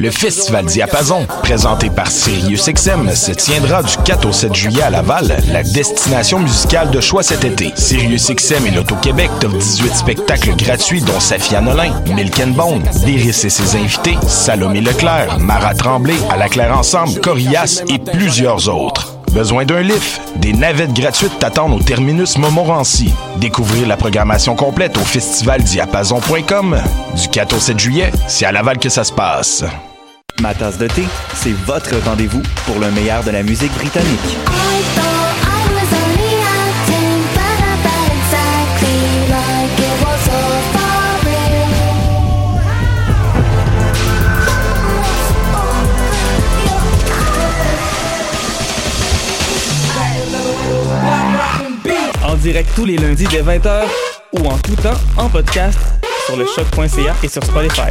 Le Festival Diapason, présenté par SiriusXM, se tiendra du 4 au 7 juillet à Laval, la destination musicale de choix cet été. SiriusXM et Loto-Québec t'offrent 18 spectacles gratuits, dont Safia Nolin, Milkenbaum, Derriss et ses invités, Salomé Leclerc, Mara Tremblay, Alaclair Ensemble, Corillas et plusieurs autres. Besoin d'un lift? Des navettes gratuites t'attendent au terminus Montmorency. Découvrir la programmation complète au festivaldiapason.com. Du 4 au 7 juillet, c'est à Laval que ça se passe. Ma tasse de thé, c'est votre rendez-vous pour le meilleur de la musique britannique. En direct tous les lundis dès 20h ou en tout temps en podcast sur le Choc.ca et sur Spotify.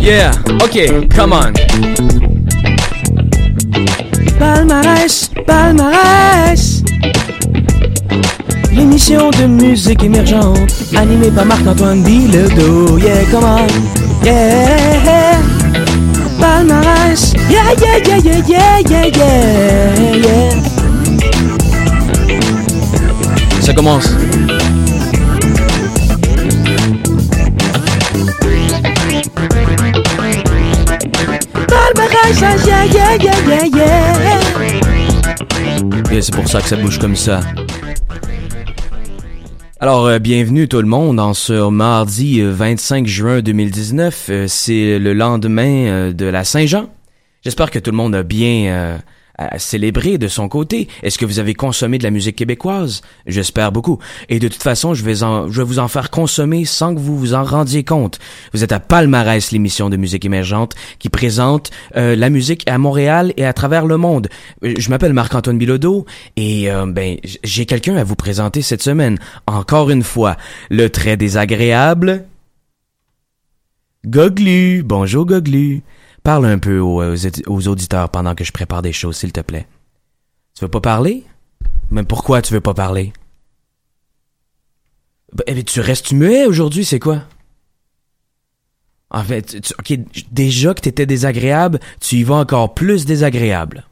Yeah, ok, come on. Palmarès, palmarès. L'émission de musique émergente, animée par Marc-Antoine Bilodeau. Yeah, come on, yeah. Palmarès, yeah, yeah, yeah, yeah, yeah, yeah, yeah, yeah. Ça commence. Palmarès, yeah, yeah, yeah, yeah, yeah. Et c'est pour ça que ça bouge comme ça. Alors, bienvenue tout le monde en ce mardi 25 juin 2019. C'est le lendemain de la Saint-Jean. J'espère que tout le monde a bien célébré de son côté. Est-ce que vous avez consommé de la musique québécoise? J'espère beaucoup. Et de toute façon, je vais vous en faire consommer sans que vous vous en rendiez compte. Vous êtes à Palmarès, l'émission de musique émergente qui présente la musique à Montréal et à travers le monde. Je m'appelle Marc-Antoine Bilodeau et j'ai quelqu'un à vous présenter cette semaine. Encore une fois, le très désagréable Goglu. Bonjour Goglu. Parle un peu aux auditeurs pendant que je prépare des choses, s'il te plaît. Tu veux pas parler? Mais pourquoi tu veux pas parler? Ben, tu restes muet aujourd'hui, c'est quoi? En fait, ok, déjà que t'étais désagréable, tu y vas encore plus désagréable.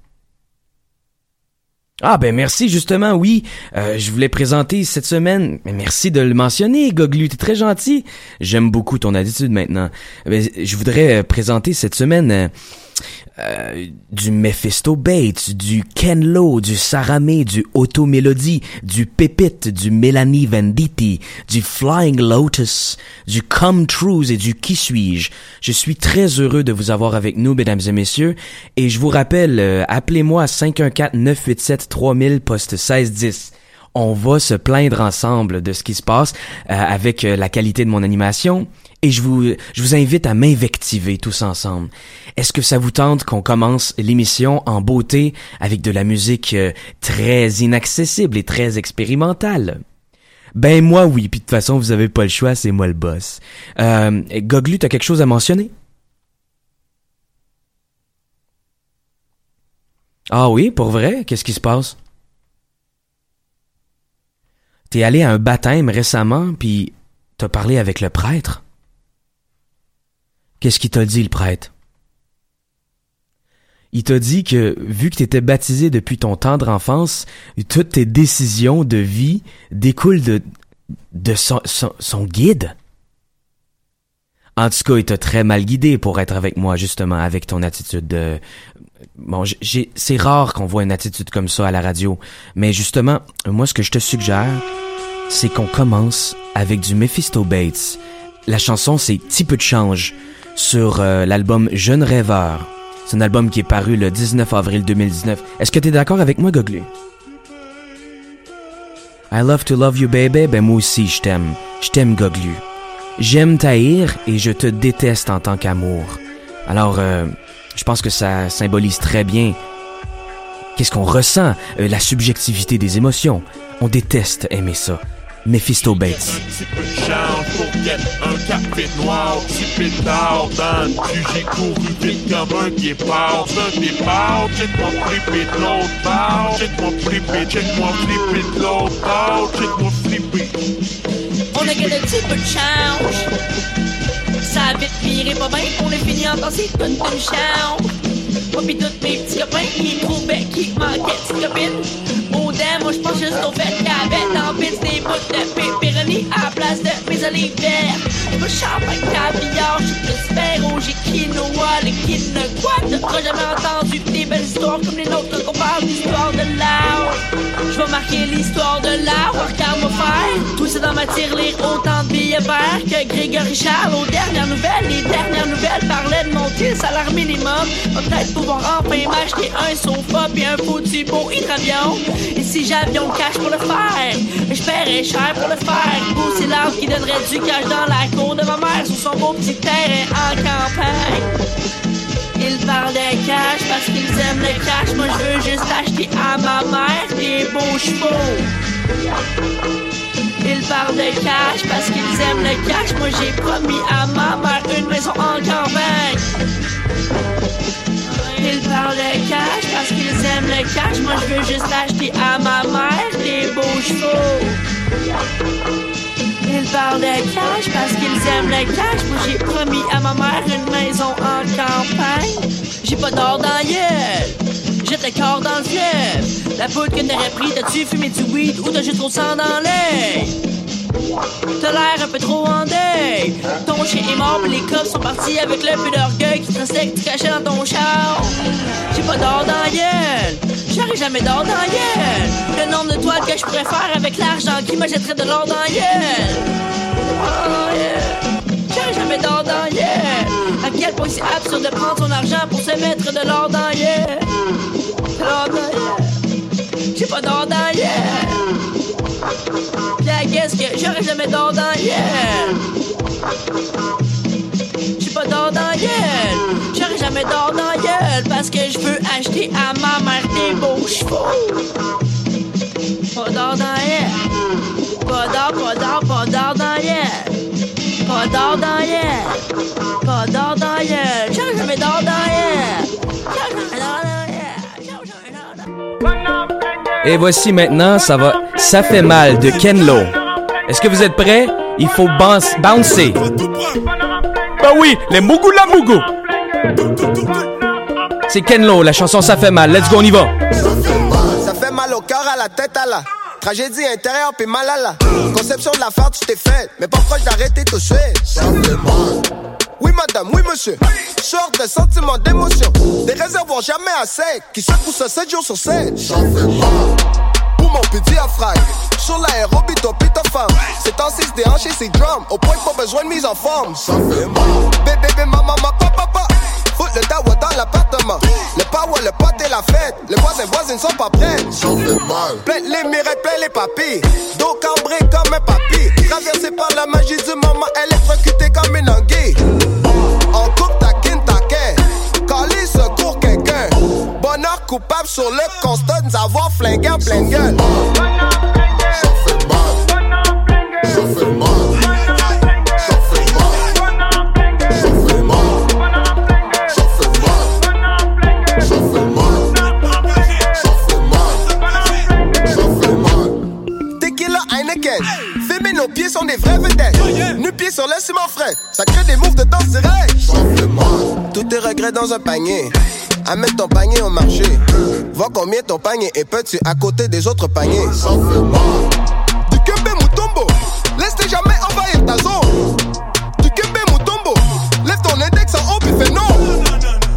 Ah ben merci, justement, oui, je voulais présenter cette semaine, mais merci de le mentionner, Goglu, t'es très gentil, j'aime beaucoup ton attitude maintenant. Je voudrais présenter cette semaine du Mephisto Bates, du Ken Lo, du Saramé, du Auto-Melodi, du Pépite, du Mélanie Venditti, du Flying Lotus, du Com Truise et du Qui suis-je. Je suis très heureux de vous avoir avec nous, mesdames et messieurs, et je vous rappelle, appelez-moi 514-987-3000 poste 1610. On va se plaindre ensemble de ce qui se passe avec la qualité de mon animation et je vous invite à m'invectiver tous ensemble. Est-ce que ça vous tente qu'on commence l'émission en beauté avec de la musique très inaccessible et très expérimentale? Ben moi oui, puis de toute façon vous avez pas le choix, c'est moi le boss. Goglu, t'as quelque chose à mentionner? Ah oui, pour vrai? Qu'est-ce qui se passe? T'es allé à un baptême récemment, puis t'as parlé avec le prêtre? Qu'est-ce qu'il t'a dit, le prêtre? il t'a dit que vu que t'étais baptisé depuis ton tendre enfance, toutes tes décisions de vie découlent de son guide. En tout cas, il t'a très mal guidé pour être avec moi, justement, avec ton attitude de... Bon, c'est rare qu'on voit une attitude comme ça à la radio. Mais justement, moi, ce que je te suggère, c'est qu'on commence avec du Mephisto Bates. La chanson, c'est « Petit peu de change » sur l'album « Jeune Rêveur ». C'est un album qui est paru le 19 avril 2019. Est-ce que t'es d'accord avec moi, Goglu? « I love to love you, baby », ben moi aussi, je t'aime. Je t'aime, Goglu. J'aime t'haïr et je te déteste en tant qu'amour. Alors, je pense que ça symbolise très bien qu'est-ce qu'on ressent, la subjectivité des émotions. On déteste aimer ça. Mephisto Bates. Un petit peu de change pour qu'elle un café noir, petit pétard dans le cul, j'ai couru vite comme un guépard, un départ, check-moi flipper de l'autre part, check-moi flipper, check-moi flipper de l'autre part, check-moi flipper. On a gagné un petit peu de change, ça a vite viré pas bien, on est fini en temps, c'est une bonne change. Moi pis tous mes petits copains, ils trouvaient qu'il manquait de petites copines. Moi j'pense juste au fait qu'à bête en piste des bouts de pépéroni à la place de mes olives vertes. Moi champagne, caviar, j'ai plus ferro, j'ai quinoa, les quinoa quoi. T'as jamais entendu des belles histoires comme les nôtres qu'on parle d'histoire de l'art. J'vais marquer l'histoire de l'art, regarde-moi faire. Tout ça dans ma tirelire, autant de billets verts que Grégory Charles aux dernières nouvelles. Les dernières nouvelles parlaient de monter le salaire minimum. Va peut-être pouvoir enfin m'acheter un sofa pis un foutu beau hydravion. Et si j'avais un cash pour le faire, je paierais cher pour le faire. Aussi l'arbre qui donnerait du cash dans la cour de ma mère, sur son beau petit terrain en campagne. Ils parlent de cash parce qu'ils aiment le cash. Moi je veux juste acheter à ma mère des beaux chevaux. Ils parlent de cash parce qu'ils aiment le cash. Moi j'ai promis à ma mère une maison en campagne. Ils parlent de cash parce qu'ils aiment le cash. Moi je veux juste acheter à ma mère des beaux chevaux. Ils parlent de cash parce qu'ils aiment le cash. Moi j'ai promis à ma mère une maison en campagne. J'ai pas d'or dans la gueule. Jette le corps dans le fleuve. La poudre que t'aurais pris, t'as-tu fumé du weed ou t'as juste trop de sang dans l'œil? T'as l'air un peu trop en deuil. Ton chien est mort, mais les cops sont partis avec le peu d'orgueil qui te restait que tu cachais dans ton char. J'ai pas d'or dans la gueule. J'aurais jamais d'or dans la gueule. Le nombre de toiles que je pourrais faire avec l'argent qui m'achèterait de l'or dans la gueule. Oh yeah. J'aurais jamais d'or dans la gueule. À quel point c'est absurde de prendre son argent pour se mettre de l'or dans la gueule. L'or dans yeah. J'ai pas d'or dans yeah. Pis guess que j'aurais jamais d'or dans yeah. J'ai pas d'or dans yeah. J'aurais jamais d'or dans yeah. Parce que je veux acheter à ma mère des beaux chevaux. Pas d'or dans yeah. Pas d'or, pas d'or, pas d'or dans yeah. Pas d'or dans yeah. Pas d'or dans yeah. J'aurais jamais d'or dans yeah. Et voici maintenant, ça va, ça fait mal de Ken Lo. Est-ce que vous êtes prêts? Il faut bouncer. Bah oui, les mougou la mougou. C'est Ken Lo, la chanson ça fait mal. Let's go, on y va. Ça fait mal au cœur, à la tête, à la tragédie intérieure puis mal à la conception de l'affaire, tu t'es fait, mais pas proche d'arrêter tout seul. Ça fait mal. Oui madame, oui monsieur. Sort de sentiments, d'émotions, des réservoirs jamais à sec qui se poussent 7 jours sur 7. J'en fais mal. Pour mon petit diaphragme, sur l'aérobie au pitofam. C'est en 6 déhanché, c'est drum, au point qu'on besoin de mise en forme. J'en fais mal. Bébé, maman, papa. Fout le dawa dans l'appartement. Le power, le pote et la fête. Les voisines sont pas prêtes. J'en fais mal. Plein les mirettes, plein les papilles. Dos cambré comme un papy. Traversé par la magie du moment, électrocutée comme une anguille. En coupe, taquin. Calé, secours quelqu'un. Bonheur coupable sur le constat de nous avoir flingué en pleine gueule. Ça fait mal. Ça fait mal. Nos pieds sont des vraies vedettes. Nus pieds sur le ciment frais. Ça crée des moves de danse directe. Tout tes regrets dans un panier. à mettre ton panier au marché. Vois combien ton panier est petit à côté des autres paniers. Ça fait mal. Du kembe moutombo, laisse-les jamais envahir ta zone. Du kembe moutombo, lève ton index en haut puis fais non.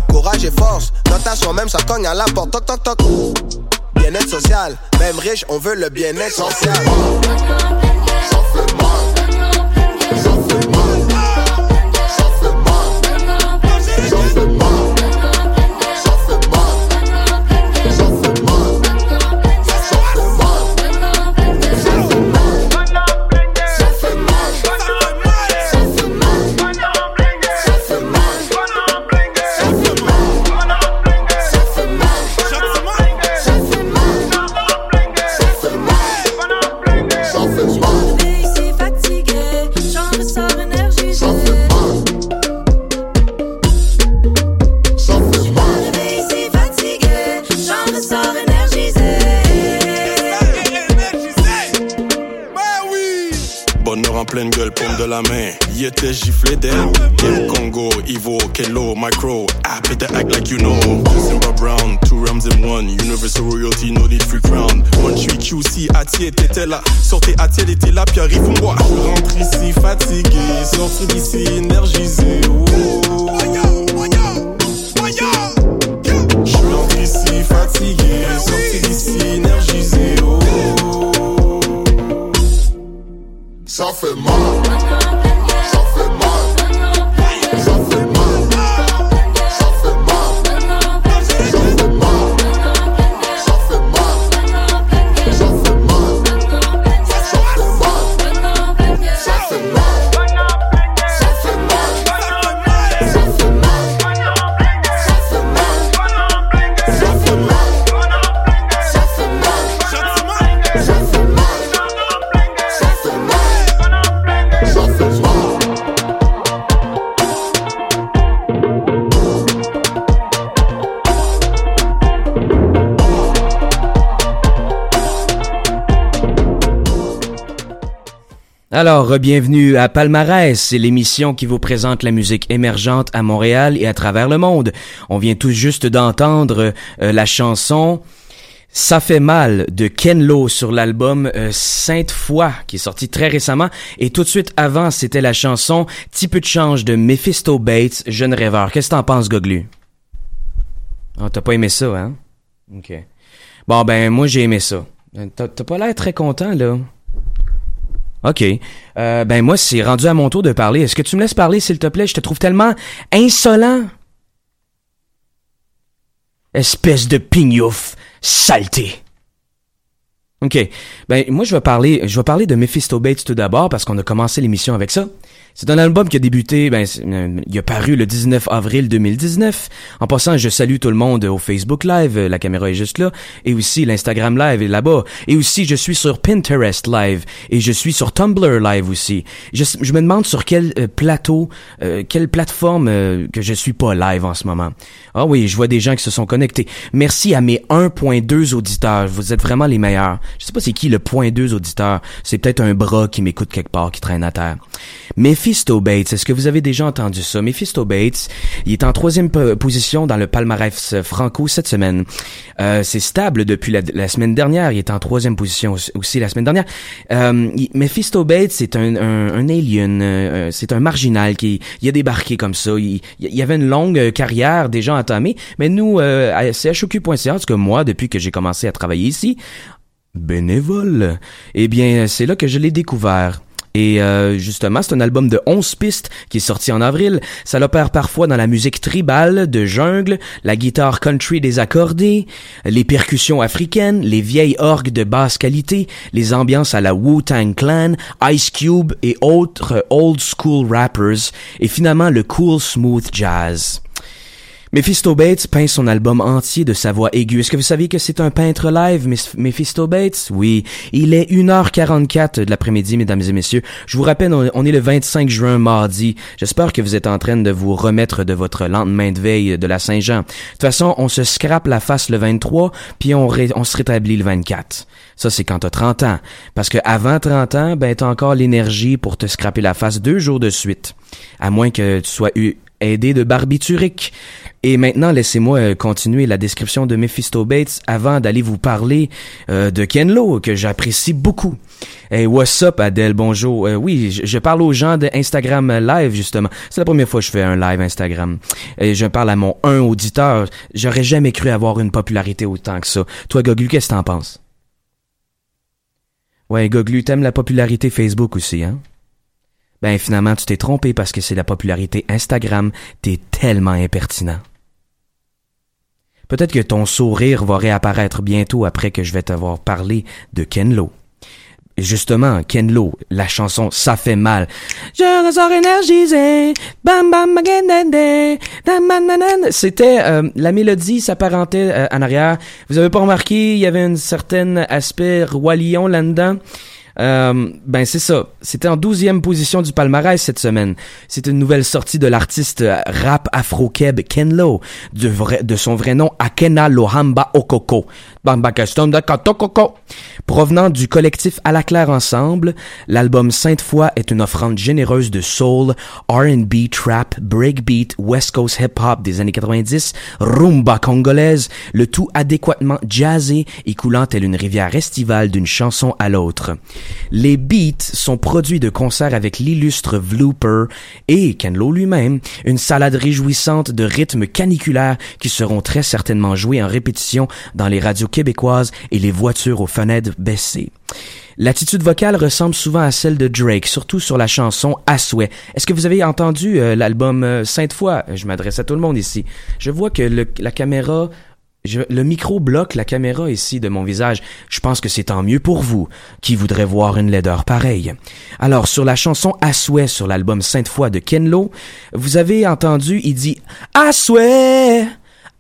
Courage et force, dans ta soi-même ça cogne à la porte. Toc toc toc. Bien-être social, même riche on veut le bien-être social. Ça fait mal. Ça fait mal. Ça fait mal. Ça fait mal. Pleine gueule, paume de la main, il était giflé d'elle. Game Congo, Ivo, Ken Lo, Micro, ah, better act like you know. Simba Brown, two rams in one, universal royalty, no need free crown. One cheat, QC, Ati était là, sortez Ati, elle était là, puis arrive au bois. Rentre ici fatigué, sortir d'ici énergisé. Oh. Je rentre ici fatigué, sortir d'ici énergisé. Oh. Ça fait mal. Alors, bienvenue à Palmarès, c'est l'émission qui vous présente la musique émergente à Montréal et à travers le monde. On vient tout juste d'entendre la chanson « Ça fait mal » de Ken Lo sur l'album « Sainte-Foy » qui est sorti très récemment. Et tout de suite avant, c'était la chanson « Petit peu de change » de Mephisto Bates, Jeune Rêveur. Qu'est-ce que t'en penses, Goglu? Oh, t'as pas aimé ça, hein? OK. Bon, ben, moi, j'ai aimé ça. T'as pas l'air très content, là? OK. Ben moi, c'est rendu à mon tour de parler. Est-ce que tu me laisses parler, s'il te plaît? Je te trouve tellement insolent. Espèce de pignouf saleté. OK. Ben moi, je vais parler de Mephisto Bates tout d'abord, parce qu'on a commencé l'émission avec ça. C'est un album qui a débuté, il a paru le 19 avril 2019. En passant, je salue tout le monde au Facebook Live, la caméra est juste là, et aussi l'Instagram Live est là-bas. Et aussi, je suis sur Pinterest Live, et je suis sur Tumblr Live aussi. Je me demande sur quel plateau, quelle plateforme que je suis pas live en ce moment. Ah oui, je vois des gens qui se sont connectés. Merci à mes 1.2 auditeurs, vous êtes vraiment les meilleurs. Je sais pas c'est qui le 0.2 auditeur, c'est peut-être un bras qui m'écoute quelque part, qui traîne à terre. Mais Mephisto Bates, est-ce que vous avez déjà entendu ça? Mephisto Bates, il est en troisième position dans le palmarès franco cette semaine. C'est stable depuis la semaine dernière. Il est en troisième position aussi la semaine dernière. Mephisto Bates, c'est un alien, c'est un marginal qui a débarqué comme ça. Il avait une longue carrière déjà entamée, mais nous, à choc.ca, en tout cas moi, depuis que j'ai commencé à travailler ici, bénévole, eh bien, c'est là que je l'ai découvert. Et justement, c'est un album de 11 pistes qui est sorti en avril. Ça l'opère parfois dans la musique tribale, de jungle, la guitare country désaccordée, les percussions africaines, les vieilles orgues de basse qualité, les ambiances à la Wu-Tang Clan, Ice Cube et autres old school rappers, et finalement le cool smooth jazz. Mephisto Bates peint son album entier de sa voix aiguë. Est-ce que vous saviez que c'est un peintre live, Mephisto Bates? Oui. Il est 1h44 de l'après-midi, mesdames et messieurs. Je vous rappelle, on est le 25 juin, mardi. J'espère que vous êtes en train de vous remettre de votre lendemain de veille de la Saint-Jean. De toute façon, on se scrape la face le 23, puis on se rétablit le 24. Ça, c'est quand t'as 30 ans. Parce que avant 30 ans, ben, t'as encore l'énergie pour te scraper la face 2 jours de suite. À moins que tu sois aidé de barbiturique. Et maintenant, laissez-moi continuer la description de Mephisto Bates avant d'aller vous parler de Ken Lo, que j'apprécie beaucoup. Hey, what's up, Adèle? Bonjour. Oui, je parle aux gens d'Instagram Live, justement. C'est la première fois que je fais un live Instagram. Et je parle à mon un auditeur. J'aurais jamais cru avoir une popularité autant que ça. Toi, Goglu, qu'est-ce que t'en penses? Ouais, Goglu, t'aimes la popularité Facebook aussi, hein? Ben, finalement, tu t'es trompé parce que c'est la popularité Instagram. T'es tellement impertinent. Peut-être que ton sourire va réapparaître bientôt après que je vais t'avoir parlé de Ken Lo. Justement, Ken Lo, la chanson « Ça fait mal ». Je ressors énergisé, bam bam bam. C'était, la mélodie s'apparentait en arrière. Vous avez pas remarqué, il y avait une certaine aspect Roi Lion là-dedans. Ben c'est ça. C'était en 12e position du palmarès cette semaine. C'est une nouvelle sortie de l'artiste rap afro-keb Ken Lo, de son vrai nom Akena Lohamba Okoko, provenant du collectif Alaclair Ensemble. L'album Sainte-Foy est une offrande généreuse de soul, R&B, trap, breakbeat, West Coast hip-hop des années 90, rumba congolaise, le tout adéquatement jazzé et coulant telle une rivière estivale d'une chanson à l'autre. Les beats sont produits de concert avec l'illustre Vlooper et Ken Lo lui-même, une salade réjouissante de rythmes caniculaires qui seront très certainement joués en répétition dans les radios québécoises et les voitures aux fenêtres baissées. L'attitude vocale ressemble souvent à celle de Drake, surtout sur la chanson « À souhait ». Est-ce que vous avez entendu l'album Sainte-Foy? Je m'adresse à tout le monde ici. Je vois que la caméra... le micro bloque la caméra ici de mon visage. Je pense que c'est tant mieux pour vous, qui voudrez voir une laideur pareille. Alors, sur la chanson « À souhait » sur l'album Sainte-Foy de Ken Lo, vous avez entendu, il dit « À souhait ».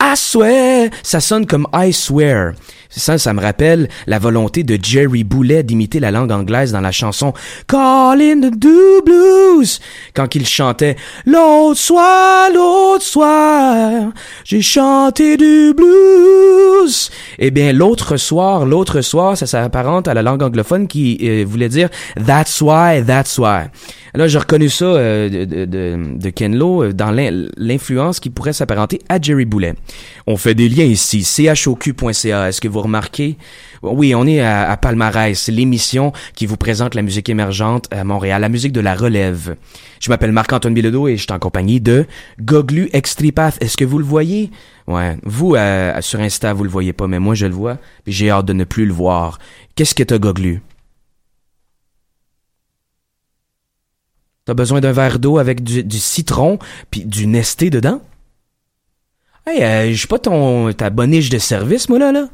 I swear, ça sonne comme I swear. Ça me rappelle la volonté de Jerry Boulet d'imiter la langue anglaise dans la chanson Call in the Do Blues, quand il chantait l'autre soir, j'ai chanté du blues. Eh bien, l'autre soir, ça s'apparente à la langue anglophone qui voulait dire That's why, that's why. Là, j'ai reconnu ça de Ken Lo dans l'influence qui pourrait s'apparenter à Jerry Boulet. On fait des liens ici, choq.ca, est-ce que vous remarquez? Oui, on est à Palmarès, l'émission qui vous présente la musique émergente à Montréal, la musique de la relève. Je m'appelle Marc-Antoine Bilodeau et je suis en compagnie de Goglu Extripath. Est-ce que vous le voyez? Ouais, vous, sur Insta, vous le voyez pas, mais moi, je le vois, puis j'ai hâte de ne plus le voir. Qu'est-ce que t'as, Goglu? T'as besoin d'un verre d'eau avec du citron puis du Nesté dedans? Hey, je suis pas ta boniche de service, moi, là.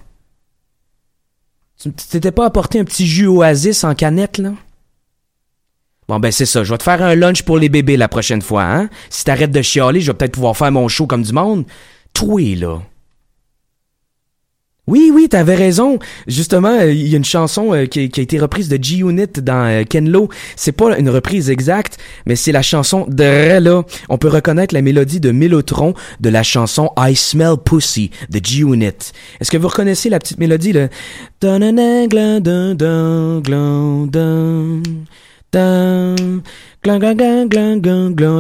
Tu t'étais pas apporté un petit jus Oasis en canette, là? Bon, ben, c'est ça. Je vais te faire un lunch pour les bébés la prochaine fois, hein? Si t'arrêtes de chialer, je vais peut-être pouvoir faire mon show comme du monde. Toi, là. Oui, t'avais raison. Justement, il y a une chanson qui a été reprise de G-Unit dans Ken Lo. C'est pas une reprise exacte, mais c'est la chanson de Rella. On peut reconnaître la mélodie de Mellotron de la chanson I Smell Pussy de G-Unit. Est-ce que vous reconnaissez la petite mélodie, là?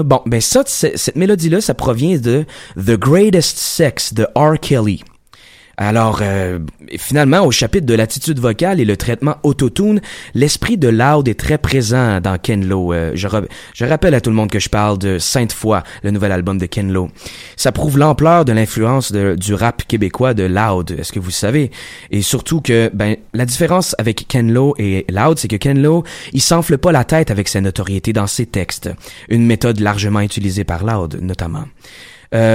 Bon, ben ça, cette mélodie-là, ça provient de The Greatest Sex de R. Kelly. Alors, finalement, au chapitre de l'attitude vocale et le traitement autotune, l'esprit de Loud est très présent dans Ken Lo. Je rappelle à tout le monde que je parle de Sainte-Foy, le nouvel album de Ken Lo. Ça prouve l'ampleur de l'influence du rap québécois de Loud, est-ce que vous savez? Et surtout que, ben, la différence avec Ken Lo et Loud, c'est que Ken Lo, il s'enfle pas la tête avec sa notoriété dans ses textes. Une méthode largement utilisée par Loud, notamment.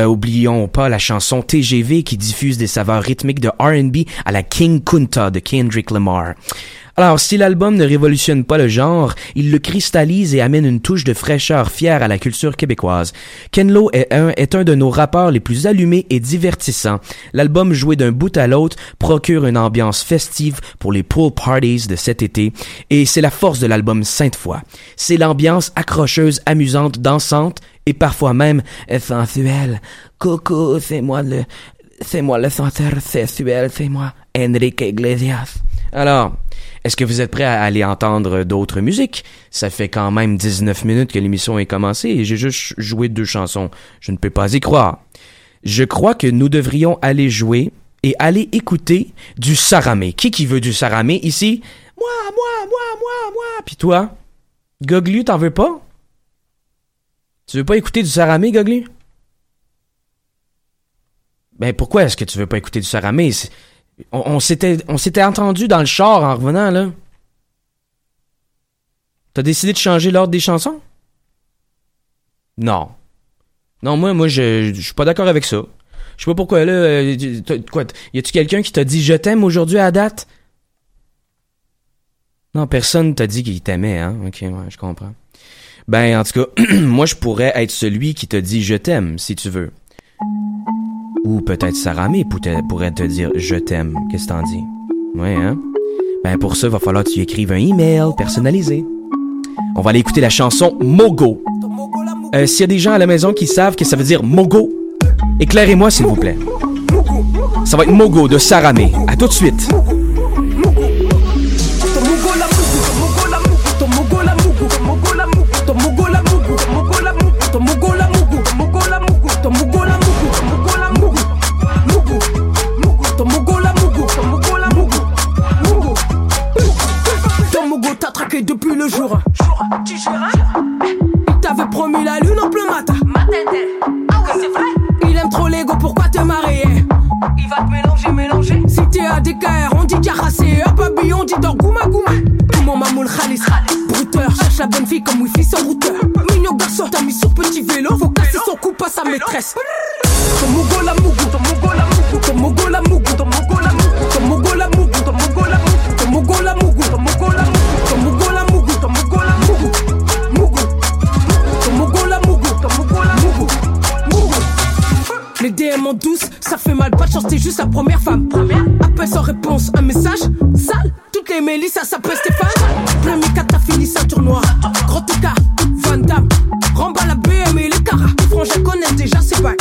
Oublions pas la chanson TGV qui diffuse des saveurs rythmiques de R&B à la King Kunta de Kendrick Lamar. Alors, si l'album ne révolutionne pas le genre, il le cristallise et amène une touche de fraîcheur fière à la culture québécoise. Ken Lo est un de nos rappeurs les plus allumés et divertissants. L'album, joué d'un bout à l'autre, procure une ambiance festive pour les pool parties de cet été. Et c'est la force de l'album Sainte-Foy. C'est l'ambiance accrocheuse, amusante, dansante et parfois même sensuelle. Coco, c'est moi le senteur sensuel, c'est moi Enrique Iglesias. Alors, est-ce que vous êtes prêts à aller entendre d'autres musiques? Ça fait quand même 19 minutes que l'émission est commencée et j'ai juste joué 2 chansons. Je ne peux pas y croire. Je crois que nous devrions aller jouer et aller écouter du Saramé. Qui veut du Saramé ici? Moi. Puis toi? Goglu, t'en veux pas? Tu veux pas écouter du Saramé, Goglu? Ben pourquoi est-ce que tu veux pas écouter du Saramé? On s'était entendu dans le char en revenant, là. T'as décidé de changer l'ordre des chansons? Non, moi, je suis pas d'accord avec ça. Je sais pas pourquoi, là... y a-tu quelqu'un qui t'a dit « Je t'aime aujourd'hui à date » ? Non, personne t'a dit qu'il t'aimait, hein? Ok, ouais, je comprends. Ben, en tout cas, moi, je pourrais être celui qui te dit « Je t'aime », si tu veux. Ou peut-être Saramé pourrait te dire « Je t'aime ». Qu'est-ce que t'en dis? Ouais, hein? Ben, pour ça, va falloir que tu écrives un email personnalisé. On va aller écouter la chanson « Mogo ». S'il y a des gens à la maison qui savent que ça veut dire « Mogo », éclairez-moi, s'il vous plaît. Ça va être « Mogo » de Saramé. À tout de suite. Depuis le jour 1, tu juras, t'avais promis la lune en plein matin. Ah ouais, c'est vrai. Il aime trop l'ego, pourquoi te marier? Il va te mélanger. Si t'es ADKR, on dit caracé. Hop, baby, on dit dans gouma. Mon mamoul khalis, brouteur. Cherche la bonne fille comme wifi sans routeur. Mignon garçon, t'as mis sur petit vélo. Faut casser son coup, pas sa maîtresse. Ton mogo la mougou, ton mogo la mougou, ton mogo la mougou, ton mogo la mougou, ton mogo la mougou, ton mogo la mougou, ton mogo la mougou, ton mogo la mougou. Les DM en douce, ça fait mal, pas de chance, t'es juste la première femme. Appel sans réponse, un message sale. Toutes les mélis, ça s'appelle Stéphane. Premier 4, t'as fini ceinture noire. Grand écart, Van Damme. Remballe la BM et les caras. Les frangins connaissent déjà, c'est pas.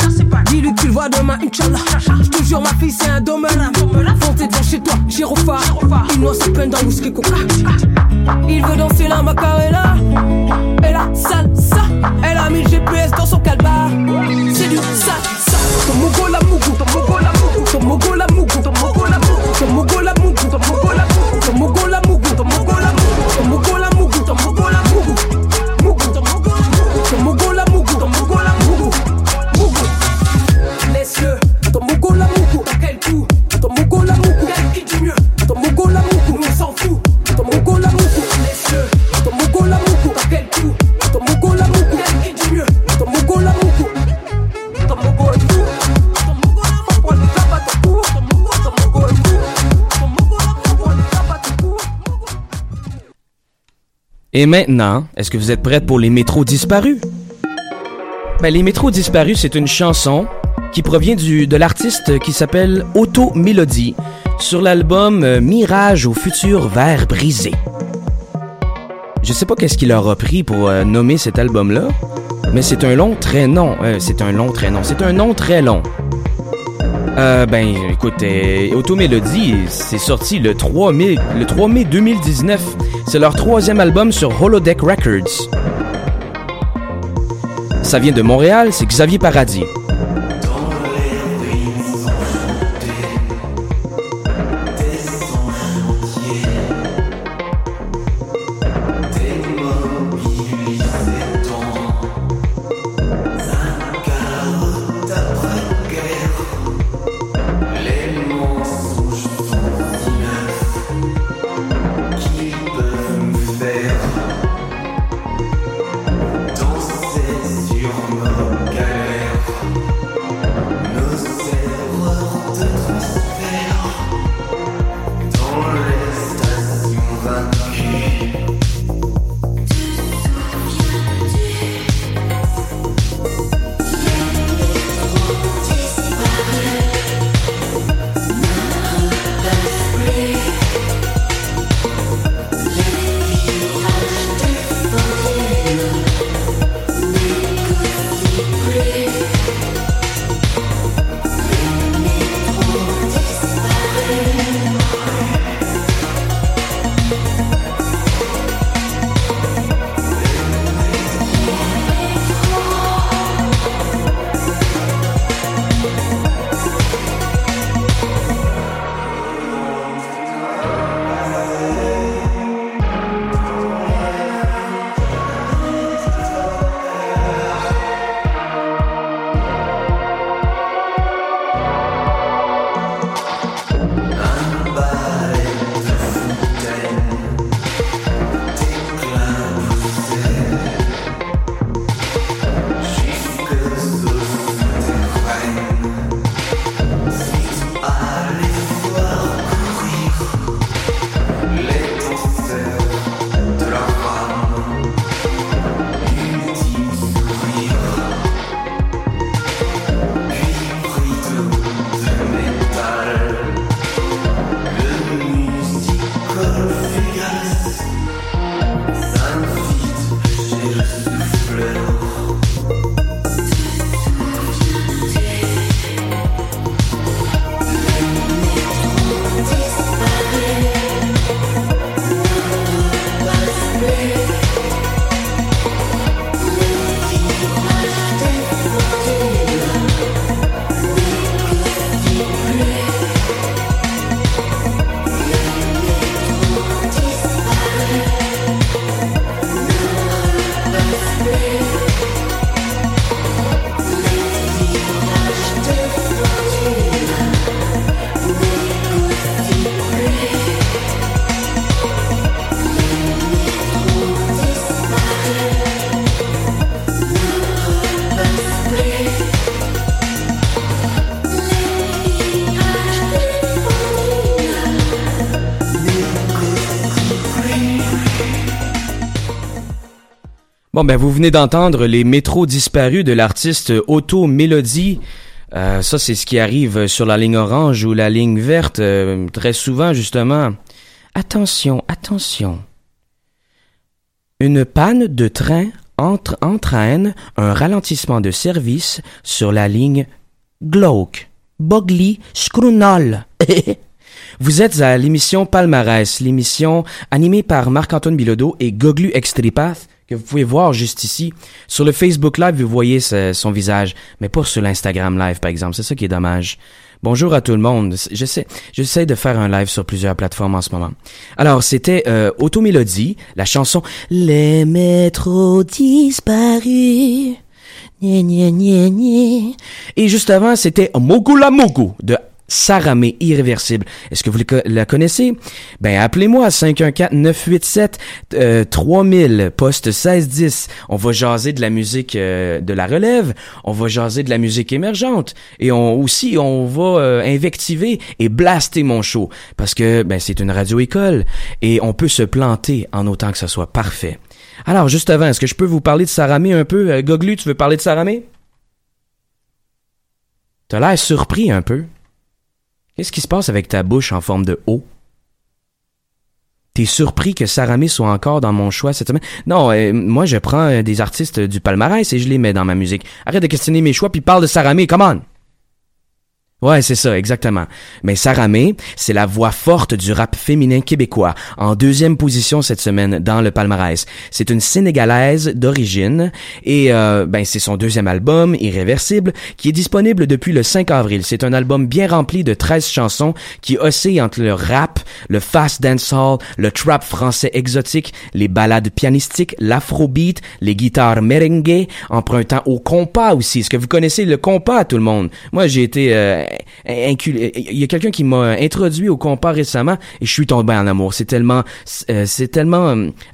Dis-lui que tu le vois demain, Inch'Allah. J'te jure, ma fille, c'est un domaine. Foncez devant chez toi, gyrophare. Il noie sa peine dans l'ouscri coca. Il veut danser la macarena. Et la salsa. Elle a mis le GPS dans son calbar. C'est du salsa. Ton mogo la mougou, ton mogo la mougou, ton mogo la mougou, ton mogo la mougou, ton mogo la mougou, ton mogo la mougou, ton mogo la mougou, ton mogo la mougou, ton mogo la mougou, ton mogo la mougou, ton mogo la mougou, ton mogo la mougou, mougou. Laisse-le, ton mogo la mougou, à quel coup, ton mogo la mougou, quel qui dit mieux, ton mogo la mougou, on s'en fout, ton mogo la mougou, laisse-le, ton mogo la mougou, à quel coup, ton mogo la mougou, quel qui dit mieux, ton mogo la mougou. Et maintenant, est-ce que vous êtes prêts pour les métros disparus? Ben, les métros disparus, c'est une chanson qui provient de l'artiste qui s'appelle Auto-Melodi sur l'album Mirage au futur vert brisé. Je sais pas qu'est-ce qu'il leur a pris pour nommer cet album-là, mais c'est un long très long. C'est un nom très long. Ben, écoute, Auto-Melodi, c'est sorti le 3 mai 2019. C'est leur 3e album sur Holodeck Records. Ça vient de Montréal, c'est Xavier Paradis. Bon, ben vous venez d'entendre les métros disparus de l'artiste Auto-Melodi. Ça, c'est ce qui arrive sur la ligne orange ou la ligne verte. Très souvent, justement. Attention, attention. Une panne de train entraîne un ralentissement de service sur la ligne Glauque, Bogli, Scrounol. Vous êtes à l'émission Palmarès, l'émission animée par Marc-Antoine Bilodeau et Goglu Extripath, que vous pouvez voir juste ici. Sur le Facebook Live, vous voyez son visage, mais pas sur l'Instagram Live, par exemple. C'est ça qui est dommage. Bonjour à tout le monde. J'essaie de faire un live sur plusieurs plateformes en ce moment. Alors, c'était Auto-Melodi, la chanson « Les métros disparus ». Et juste avant, c'était « Mogula Mogu » de Saramé, Irréversible. Est-ce que vous la connaissez? Ben, appelez-moi à 514-987-3000, poste 1610. On va jaser de la musique de la relève, on va jaser de la musique émergente, et on va invectiver et blaster mon show, parce que ben c'est une radio-école, et on peut se planter en autant que ça soit parfait. Alors, juste avant, est-ce que je peux vous parler de Saramé un peu? Goglu, tu veux parler de Saramé? T'as l'air surpris un peu. Qu'est-ce qui se passe avec ta bouche en forme de O? T'es surpris que Saramé soit encore dans mon choix cette semaine? Non, moi je prends des artistes du palmarès et je les mets dans ma musique. Arrête de questionner mes choix puis parle de Saramé, come on! Ouais, c'est ça, exactement. Mais Saramé, c'est la voix forte du rap féminin québécois, en deuxième position cette semaine dans le palmarès. C'est une Sénégalaise d'origine et ben c'est son deuxième album, Irréversible, qui est disponible depuis le 5 avril. C'est un album bien rempli de 13 chansons qui oscille entre le rap, le fast dancehall, le trap français exotique, les ballades pianistiques, l'afrobeat, les guitares merengue, empruntant au compas aussi. Est-ce que vous connaissez le compas, tout le monde? Moi, j'ai été... Il y a quelqu'un qui m'a introduit au compas récemment et je suis tombé en amour. C'est tellement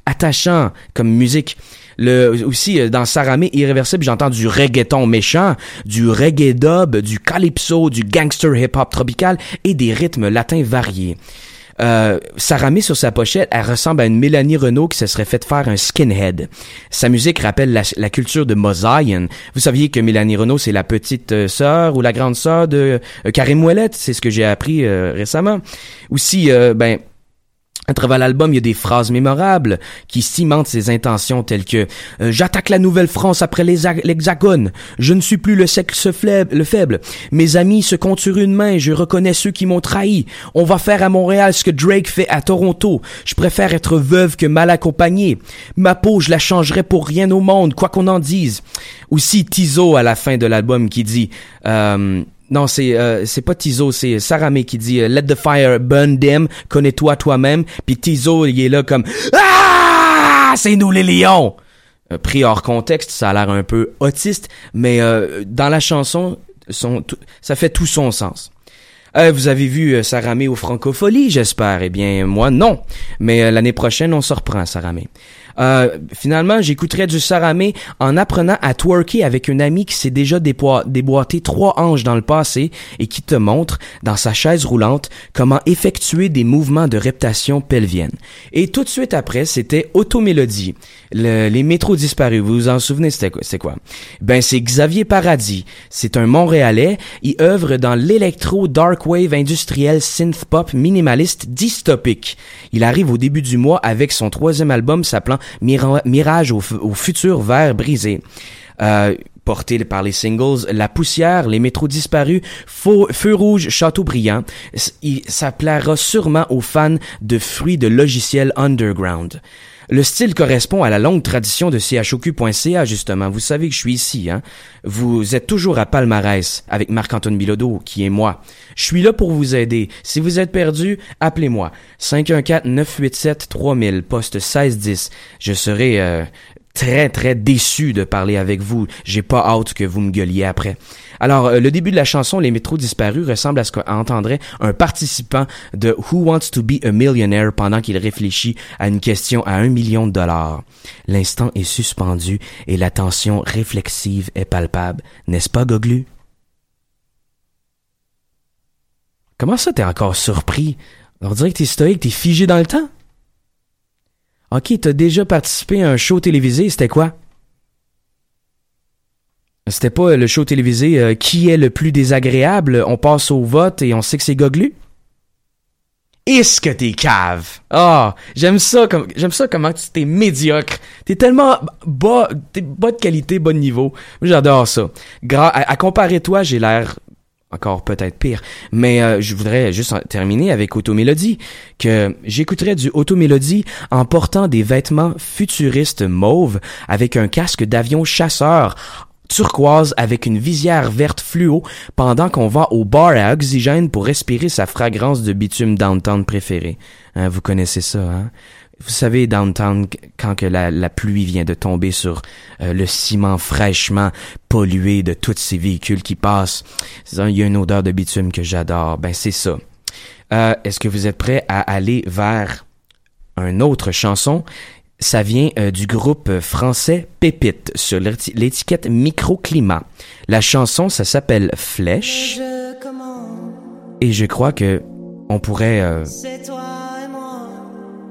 attachant comme musique. Aussi dans Saramé Irréversible, j'entends du reggaeton méchant, du reggae dub, du calypso, du gangster hip-hop tropical et des rythmes latins variés. Saramé sur sa pochette, elle ressemble à une Mélanie Renault qui se serait faite faire un skinhead. Sa musique rappelle la culture de Mosaïen. Vous saviez que Mélanie Renault, c'est la petite sœur ou la grande sœur de Karim Ouellet, c'est ce que j'ai appris récemment. Aussi, à travers l'album, il y a des phrases mémorables qui cimentent ses intentions telles que « J'attaque la Nouvelle-France après l'Hexagone. Je ne suis plus le sexe faible. Mes amis se comptent sur une main. Je reconnais ceux qui m'ont trahi. On va faire à Montréal ce que Drake fait à Toronto. Je préfère être veuve que mal accompagnée. Ma peau, je la changerai pour rien au monde, quoi qu'on en dise. » Aussi, Tizo à la fin de l'album qui dit... Non, c'est pas Tizo, c'est Saramé qui dit « Let the fire burn them, connais-toi toi-même ». Puis Tizo, il est là comme « Ah, c'est nous les lions !» Pris hors contexte, ça a l'air un peu autiste, mais dans la chanson, ça fait tout son sens. Vous avez vu Saramé au Francofolie, j'espère. Eh bien, moi, non. Mais l'année prochaine, on se reprend, Saramé. Finalement, j'écouterai du Saramé en apprenant à twerker avec une amie qui s'est déjà déboîté 3 hanches dans le passé et qui te montre, dans sa chaise roulante, comment effectuer des mouvements de reptation pelvienne. Et tout de suite après, c'était Auto-Melodi. Les métros disparus, vous vous en souvenez, c'est quoi? Ben, c'est Xavier Paradis. C'est un Montréalais. Il œuvre dans l'électro-darkwave industriel synth-pop minimaliste dystopique. Il arrive au début du mois avec son 3e album s'appelant Mirage au futur vert brisé, porté par les singles La Poussière, Les Métros Disparus, Feu Rouge, Châteaubriand. Ça plaira sûrement aux fans de fruits de logiciels underground. Le style correspond à la longue tradition de choq.ca, justement. Vous savez que je suis ici, hein. Vous êtes toujours à Palmarès avec Marc-Antoine Bilodeau, qui est moi. Je suis là pour vous aider. Si vous êtes perdu, appelez-moi. 514-987-3000, poste 1610. Je serai très, très déçu de parler avec vous. J'ai pas hâte que vous me gueuliez après. Alors, le début de la chanson « Les métros disparus » ressemble à ce qu'entendrait un participant de « Who Wants to be a Millionaire » pendant qu'il réfléchit à une question à $1 million. L'instant est suspendu et la tension réflexive est palpable. N'est-ce pas, Goglu? Comment ça, t'es encore surpris? On dirait que t'es stoïque, t'es figé dans le temps. Ok, t'as déjà participé à un show télévisé, c'était quoi? C'était pas le show télévisé « Qui est le plus désagréable? » On passe au vote et on sait que c'est Goglu. Est-ce que t'es cave? Ah, oh, j'aime ça comment t'es médiocre. T'es tellement bas, t'es bas de qualité, bas de niveau. Moi, j'adore ça. À comparer toi, j'ai l'air encore peut-être pire. Mais je voudrais juste terminer avec Auto-Melodi, que j'écouterais du Auto-Melodi en portant des vêtements futuristes mauves avec un casque d'avion chasseur turquoise avec une visière verte fluo pendant qu'on va au bar à oxygène pour respirer sa fragrance de bitume downtown préférée. Hein, vous connaissez ça, hein? Vous savez, downtown, quand que la pluie vient de tomber sur le ciment fraîchement pollué de tous ces véhicules qui passent, il y a une odeur de bitume que j'adore. Ben, c'est ça. Est-ce que vous êtes prêts à aller vers une autre chanson? Ça vient du groupe français Pépite sur l'étiquette Microclimat. La chanson, ça s'appelle Flèche. Et je crois que on pourrait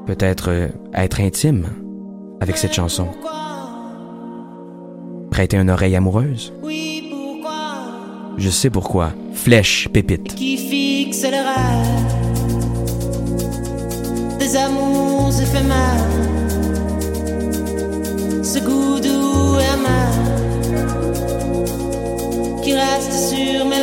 peut-être être intime avec cette chanson. Prêter une oreille amoureuse. Oui, pourquoi? Je sais pourquoi. Flèche, Pépite. Qui fixe le rêve des amours éphémères. Ce goût doux et amer qui reste sur mes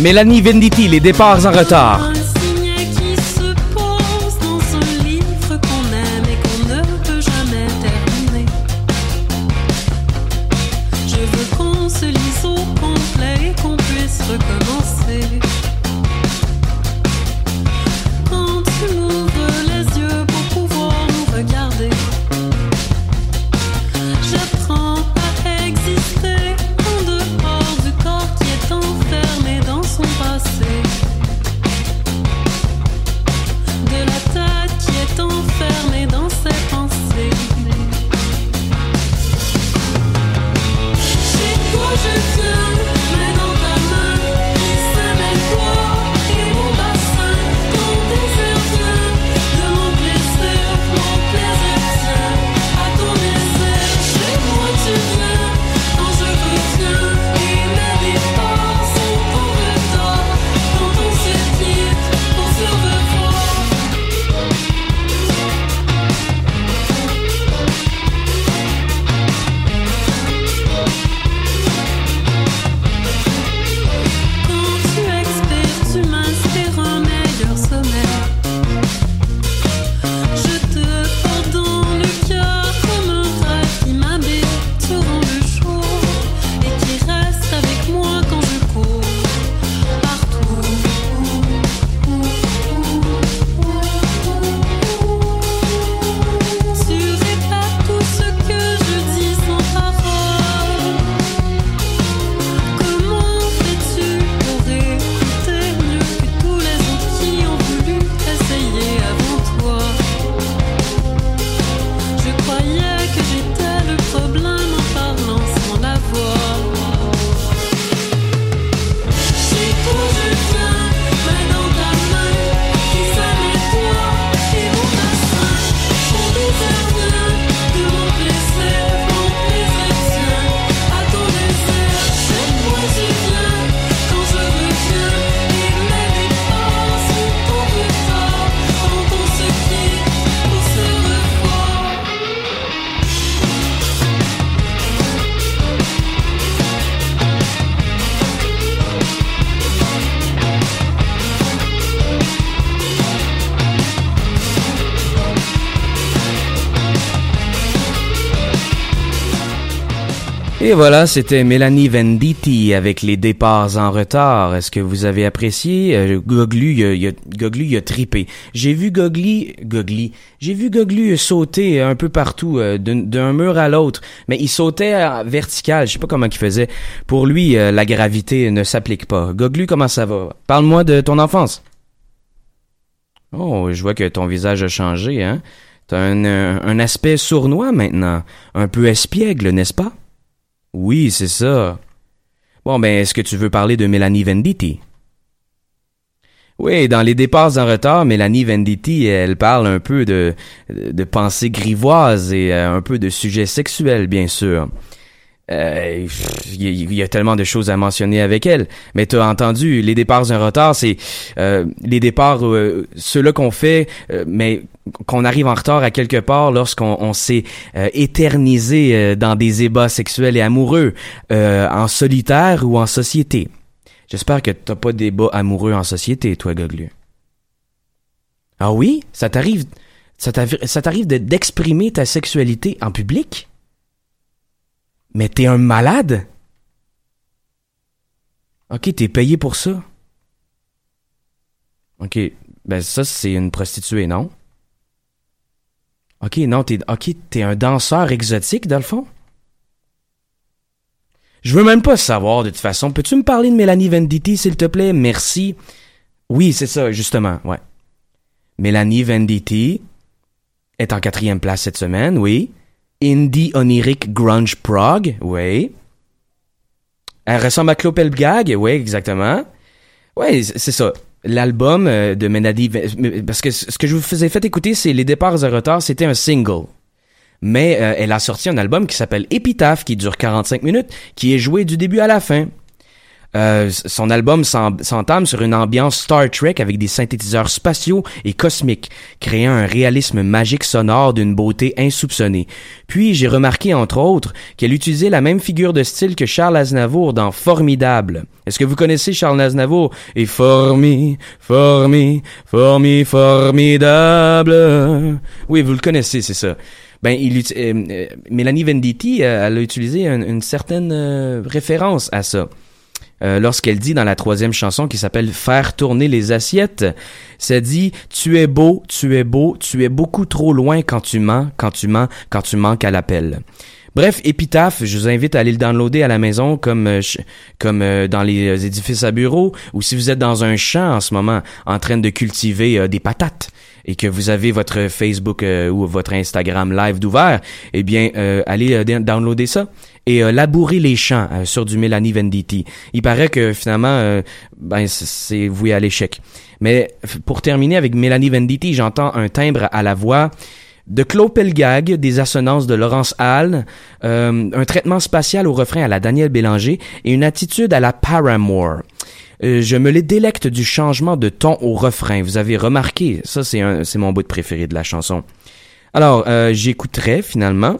Mélanie Venditti, Les départs en retard. Et voilà, c'était Mélanie Venditti avec Les départs en retard. Est-ce que vous avez apprécié? Goglu, il a trippé. J'ai vu Goglu sauter un peu partout, d'un mur à l'autre. Mais il sautait vertical, je sais pas comment il faisait. Pour lui, la gravité ne s'applique pas. Goglu, comment ça va? Parle-moi de ton enfance. Oh, je vois que ton visage a changé, hein? T'as un aspect sournois maintenant. Un peu espiègle, n'est-ce pas? Oui, c'est ça. Bon, ben, est-ce que tu veux parler de Mélanie Venditti? Oui, dans Les départs en retard, Mélanie Venditti, elle parle un peu de pensée grivoise et un peu de sujets sexuels, bien sûr. Il y a tellement de choses à mentionner avec elle. Mais t'as entendu, Les départs en retard, c'est les départs, ceux-là qu'on fait, mais qu'on arrive en retard à quelque part lorsqu'on s'est éternisé dans des ébats sexuels et amoureux, en solitaire ou en société. J'espère que t'as pas d'ébats amoureux en société, toi, Goglu. Ah oui? Ça t'arrive d'exprimer ta sexualité en public? Mais t'es un malade? Ok, t'es payé pour ça. Ok, ben ça, c'est une prostituée, non? Ok, non, t'es un danseur exotique, dans le fond? Je veux même pas savoir, de toute façon. Peux-tu me parler de Mélanie Venditti, s'il te plaît? Merci. Oui, c'est ça, justement, ouais. Mélanie Venditti est en 4e place cette semaine, oui. Indie onirique grunge prog, oui. Elle ressemble à Claude Pelgag, oui, exactement. Oui, c'est ça. L'album de Mélanie... Parce que ce que je vous faisais fait écouter, c'est Les départs en retard, c'était un single. Mais elle a sorti un album qui s'appelle Épitaphe, qui dure 45 minutes, qui est joué du début à la fin. Son album s'entame sur une ambiance Star Trek avec des synthétiseurs spatiaux et cosmiques, créant un réalisme magique sonore d'une beauté insoupçonnée. Puis j'ai remarqué, entre autres, qu'elle utilisait la même figure de style que Charles Aznavour dans Formidable. Est-ce que vous connaissez Charles Aznavour? Et formidable. Oui, vous le connaissez, c'est ça. Ben, Mélanie Venditti, elle a utilisé une certaine référence à ça. Lorsqu'elle dit dans la troisième chanson qui s'appelle « Faire tourner les assiettes », ça dit « Tu es beau, tu es beau, tu es beaucoup trop loin quand tu mens, quand tu mens, quand tu manques à l'appel ». Bref, Épitaphe, je vous invite à aller le downloader à la maison comme dans les édifices à bureaux, ou si vous êtes dans un champ en ce moment en train de cultiver des patates et que vous avez votre Facebook ou votre Instagram live d'ouvert, eh bien, allez downloader ça et labourer les champs sur du Mélanie Venditti. Il paraît que finalement, c'est voué à l'échec. Mais pour terminer avec Mélanie Venditti, j'entends un timbre à la voix de Claude Pelgag, des assonances de Laurence Hall, un traitement spatial au refrain à la Danielle Bélanger et une attitude à la Paramore. Je me les délecte du changement de ton au refrain. Vous avez remarqué, ça c'est mon bout de préféré de la chanson. Alors, j'écouterai finalement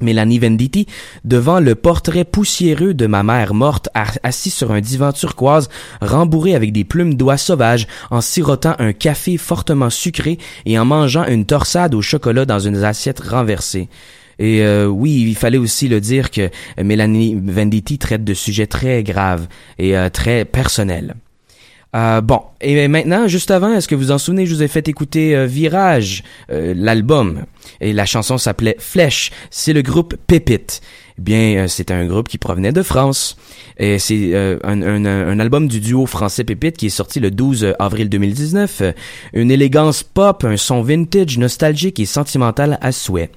Mélanie Venditti devant le portrait poussiéreux de ma mère morte assise sur un divan turquoise rembourré avec des plumes d'oie sauvage en sirotant un café fortement sucré et en mangeant une torsade au chocolat dans une assiette renversée. Et oui, il fallait aussi le dire que Mélanie Venditti traite de sujets très graves et très personnels. Bon, et maintenant, juste avant, est-ce que vous en souvenez, je vous ai fait écouter Virage, l'album, et la chanson s'appelait Flèche, c'est le groupe Pépite. Eh bien, c'est un groupe qui provenait de France, et c'est un album du duo français Pépite qui est sorti le 12 avril 2019, une élégance pop, un son vintage, nostalgique et sentimental à souhait.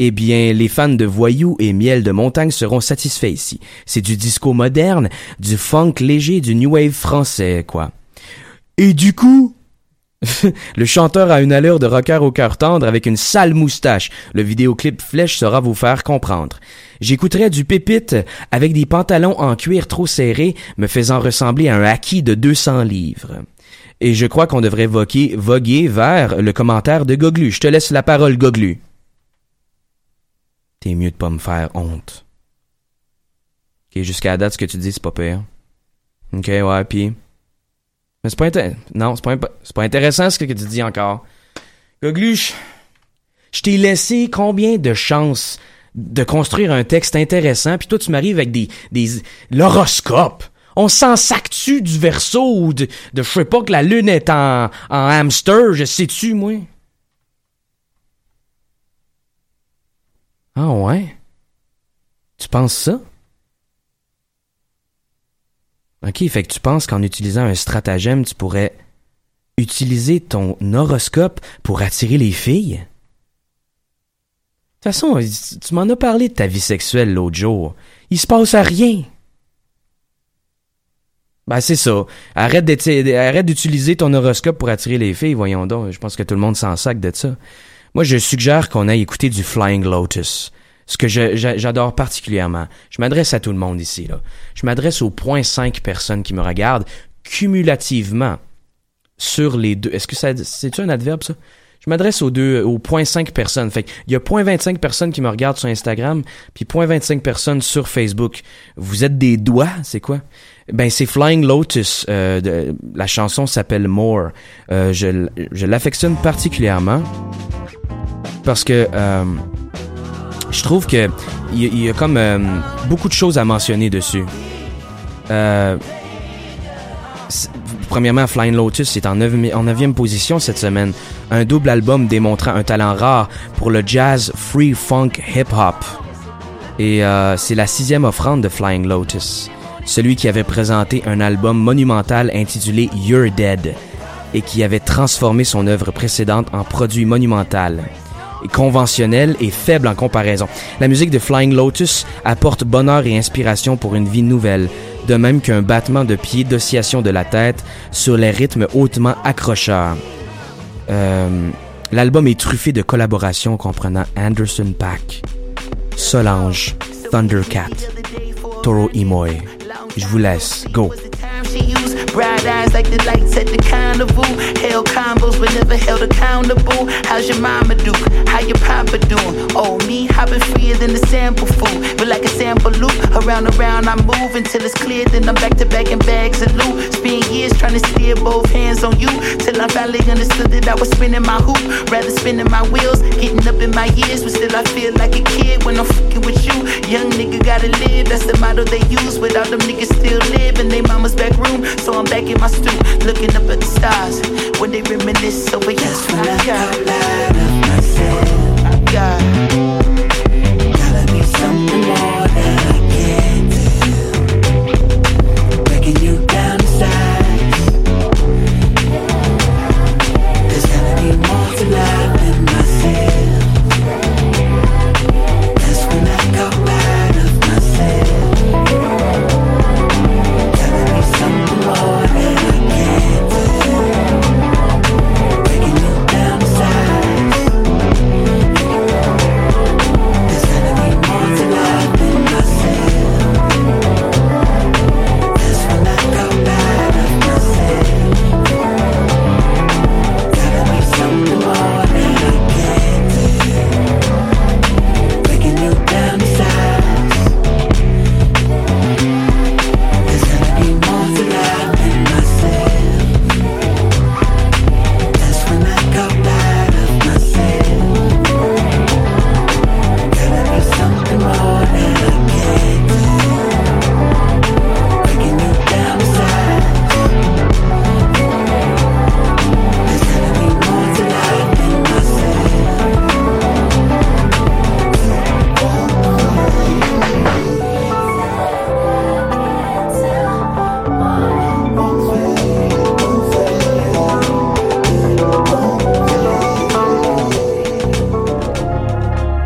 Eh bien, les fans de Voyous et Miel de Montagne seront satisfaits ici. C'est du disco moderne, du funk léger, du new wave français, quoi. Et du coup, le chanteur a une allure de rocker au cœur tendre avec une sale moustache. Le vidéoclip Flèche saura vous faire comprendre. J'écouterai du Pépite avec des pantalons en cuir trop serrés, me faisant ressembler à un acquis de 200 livres. Et je crois qu'on devrait voguer vers le commentaire de Goglu. Je te laisse la parole, Goglu. T'es mieux de pas me faire honte. Ok, jusqu'à la date, ce que tu dis, c'est pas pire. Ok, ouais, pis... Mais c'est pas intéressant. Non, c'est pas intéressant ce que tu dis encore. Gogluche, je t'ai laissé combien de chances de construire un texte intéressant, puis toi, tu m'arrives avec des l'horoscope. On s'en sac-tu du Verseau ou de je sais pas que la lune est en hamster, je sais-tu, moi? Ah ouais? Tu penses ça? Ok, fait que tu penses qu'en utilisant un stratagème, tu pourrais utiliser ton horoscope pour attirer les filles? De toute façon, tu m'en as parlé de ta vie sexuelle l'autre jour. Il se passe à rien. Ben c'est ça. Arrête d'utiliser ton horoscope pour attirer les filles, voyons donc. Je pense que tout le monde s'en sac de ça. Moi, je suggère qu'on aille écouter du Flying Lotus, ce que j'adore particulièrement. Je m'adresse à tout le monde ici, là. Je m'adresse aux 0.5 personnes qui me regardent cumulativement sur les deux. Est-ce que c'est-tu un adverbe, ça? Je m'adresse aux 0.5 personnes. Fait qu'il y a 0.25 personnes qui me regardent sur Instagram, puis 0.25 personnes sur Facebook. Vous êtes des doigts, c'est quoi? Ben, c'est Flying Lotus. La chanson s'appelle More. Je l'affectionne particulièrement. Parce que je trouve que il y a comme beaucoup de choses à mentionner dessus. Premièrement, Flying Lotus est en 9e position cette semaine. Un double album démontrant un talent rare pour le jazz, free funk, hip-hop. Et c'est la 6e offrande de Flying Lotus. Celui qui avait présenté un album monumental intitulé You're Dead et qui avait transformé son œuvre précédente en produit monumental, conventionnel et faible en comparaison. La musique de Flying Lotus apporte bonheur et inspiration pour une vie nouvelle, de même qu'un battement de pied, d'oscillation de la tête sur les rythmes hautement accrocheurs. L'album est truffé de collaborations comprenant Anderson .Paak, Solange, Thundercat, Toro Imoy Puis je vous laisse. Go! Bright eyes like the lights at the carnival. Hell combos were never held accountable. How's your mama do? How your papa doing? Oh, me, I've been freer than the sample fool. But like a sample loop, around and round I move until it's clear. Then I'm back in bags of loot. Spend years trying to steer both hands on you till I finally understood that I was spinning my hoop. Rather spinning my wheels, getting up in my years, but still I feel like a kid when I'm fucking with you. Young nigga gotta live, that's the motto they use. Without them niggas still live in they mama's back room. So I'm back in my stoop, looking up at the stars when they reminisce over yesterday. I got light up myself. I got gotta be something more that I can't do. Breaking you down to size. There's gotta be more to life than myself. That's when I got light up myself.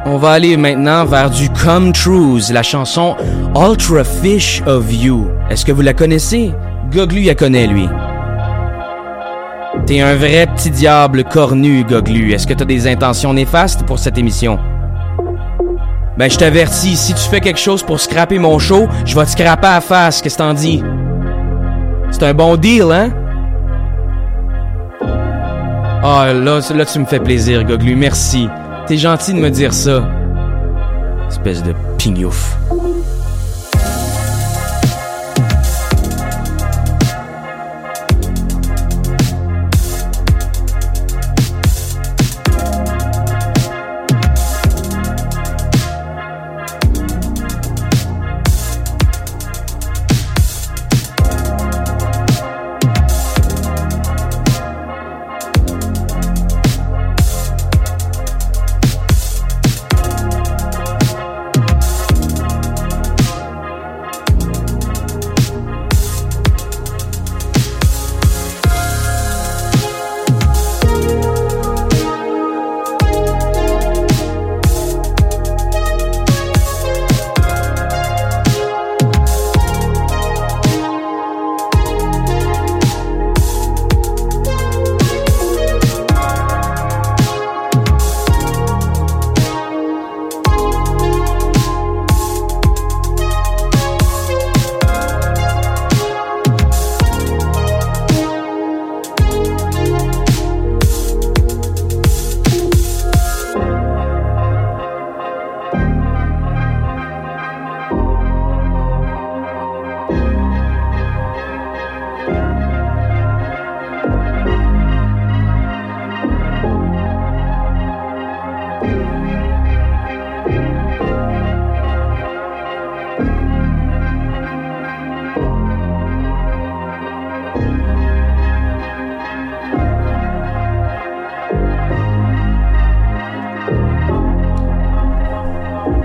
On va aller maintenant vers du Com Truise, la chanson Ultra Fish of You. Est-ce que vous la connaissez? Goglu la connaît, lui. T'es un vrai petit diable cornu, Goglu. Est-ce que t'as des intentions néfastes pour cette émission? Ben, je t'avertis, si tu fais quelque chose pour scraper mon show, je vais te scraper à la face, qu'est-ce que t'en dis? C'est un bon deal, hein? Ah, là, tu me fais plaisir, Goglu, merci. T'es gentil de me dire ça. Espèce de pignouf.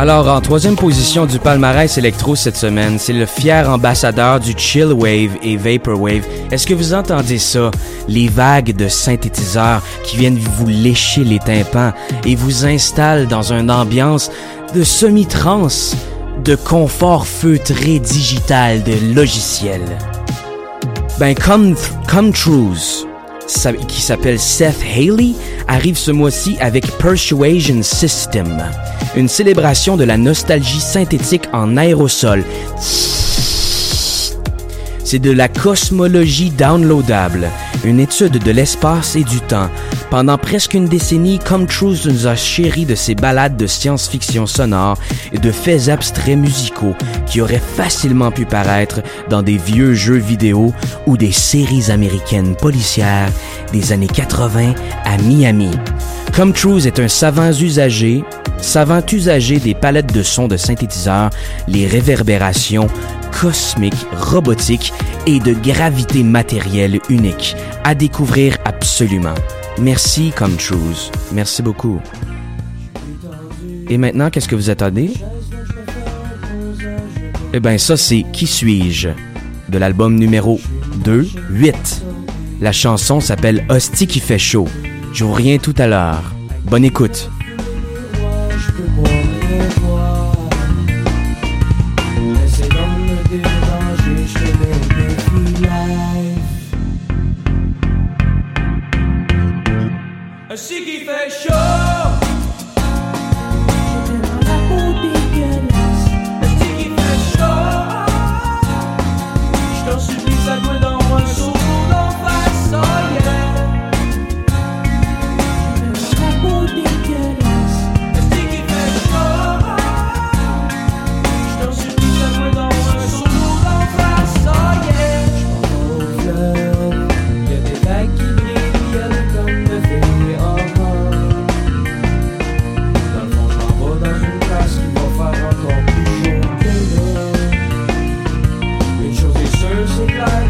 Alors, en troisième position du palmarès électro cette semaine, c'est le fier ambassadeur du chill wave et vaporwave. Est-ce que vous entendez ça? Les vagues de synthétiseurs qui viennent vous lécher les tympans et vous installent dans une ambiance de semi-trance, de confort feutré digital de logiciel. Ben, Com Truise, qui s'appelle Seth Haley, arrive ce mois-ci avec Persuasion System, une célébration de la nostalgie synthétique en aérosol. C'est de la cosmologie downloadable, une étude de l'espace et du temps. Pendant presque une décennie, Com Truise nous a chéri de ses ballades de science-fiction sonore et de faits abstraits musicaux qui auraient facilement pu paraître dans des vieux jeux vidéo ou des séries américaines policières des années 80 à Miami. Com Truise est un savant usager des palettes de sons de synthétiseurs, les réverbérations cosmiques, robotiques et de gravité matérielle unique. À découvrir absolument. Merci Com Truise. Merci beaucoup. Et maintenant, qu'est-ce que vous attendez? Eh bien, ça, c'est Qui suis-je? De l'album numéro 2-8. La chanson s'appelle Hostie qui fait chaud. Je vous reviens tout à l'heure. Bonne écoute. Hostie qui fait chaud. J'ai dans la peau dégueulasse. Hostie qui fait chaud. Je t'en supplie, ça doit dans un saut d'en face, oh yeah. J'ai dans la peau dégueulasse. Hostie qui fait chaud. Je t'en supplie, ça doit dans un saut d'en face, oh yeah. Je m'en veux, il y a des vagues qui brillent comme le feu. Hostie qui fait chaud. J'ai vraiment la